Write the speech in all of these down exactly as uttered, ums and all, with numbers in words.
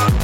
I'm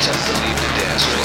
attempt to leave the dance floor.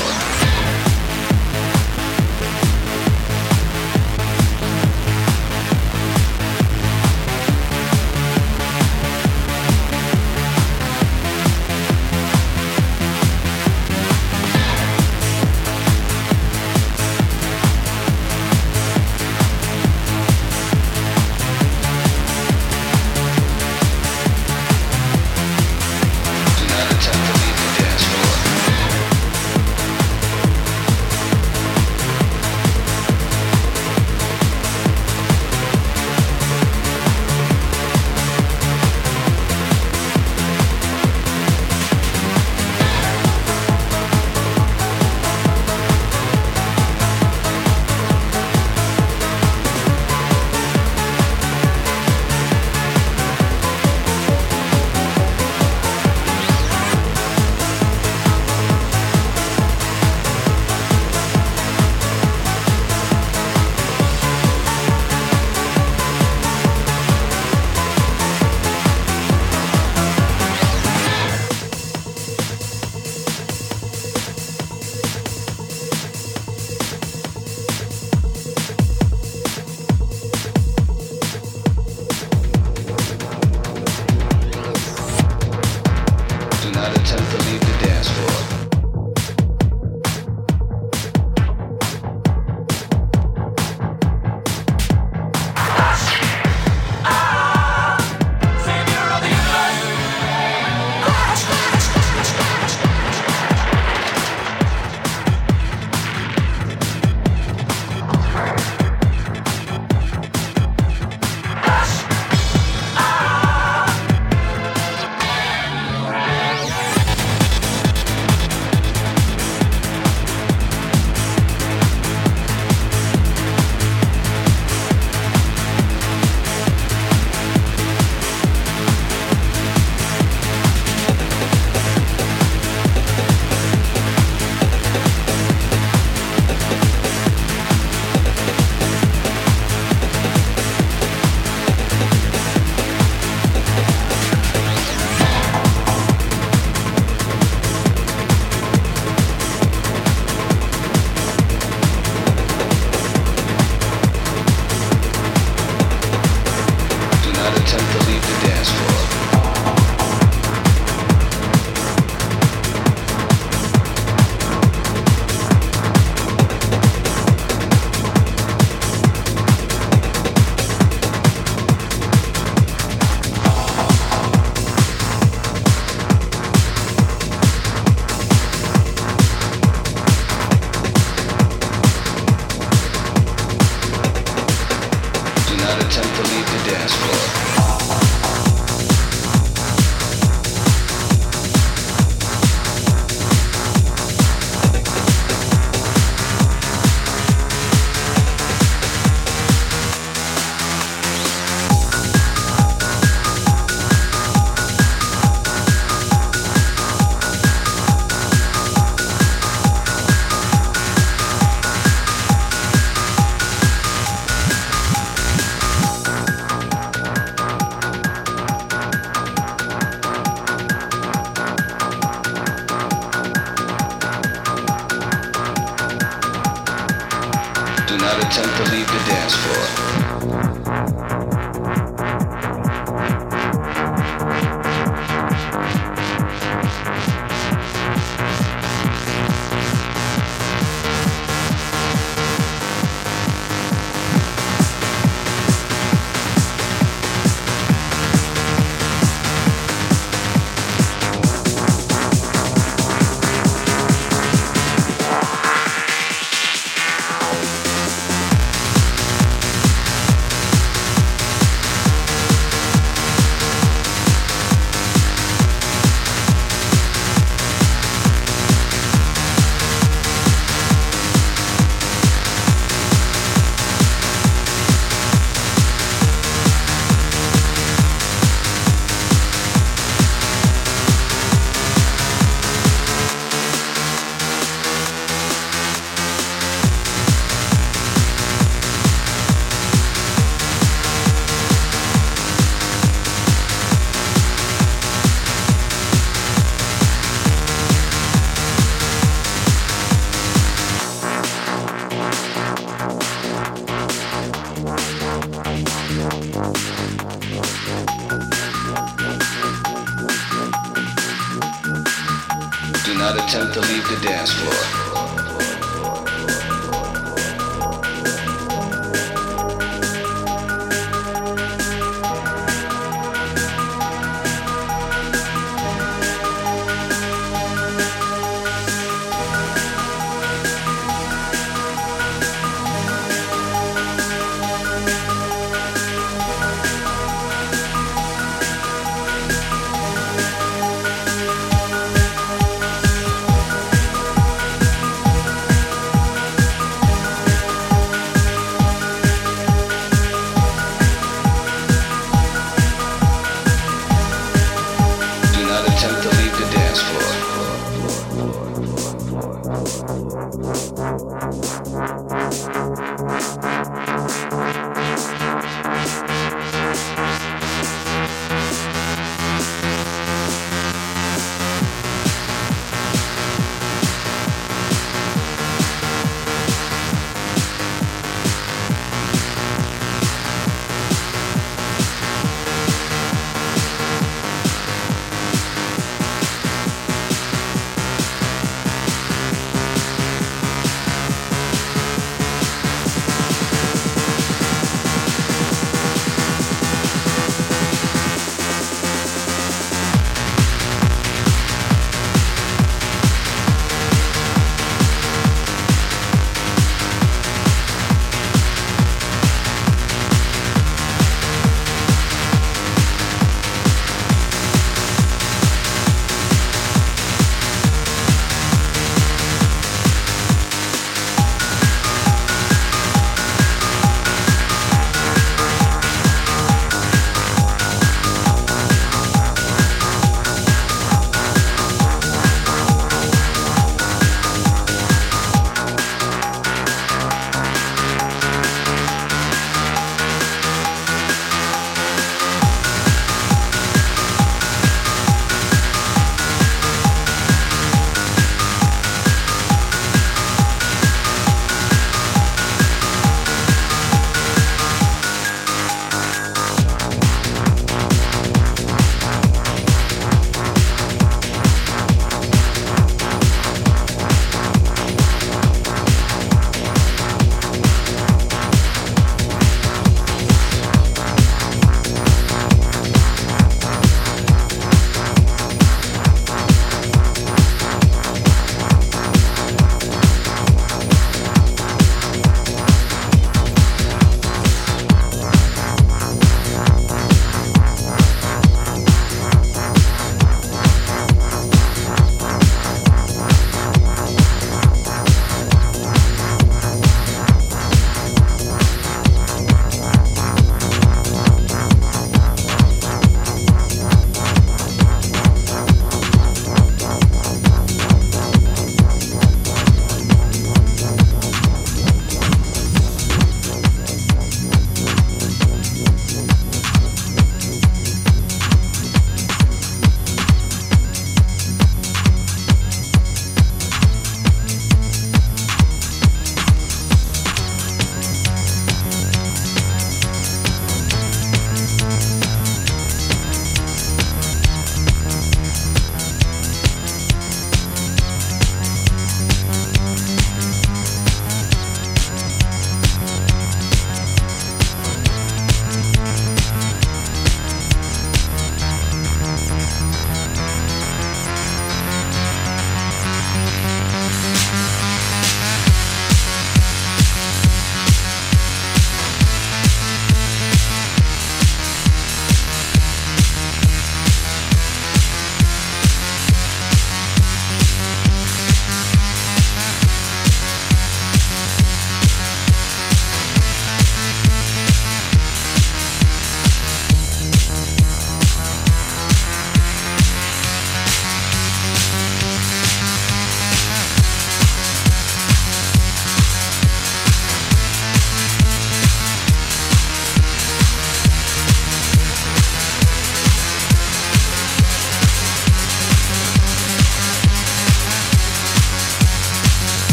Do not attempt to leave the dance floor.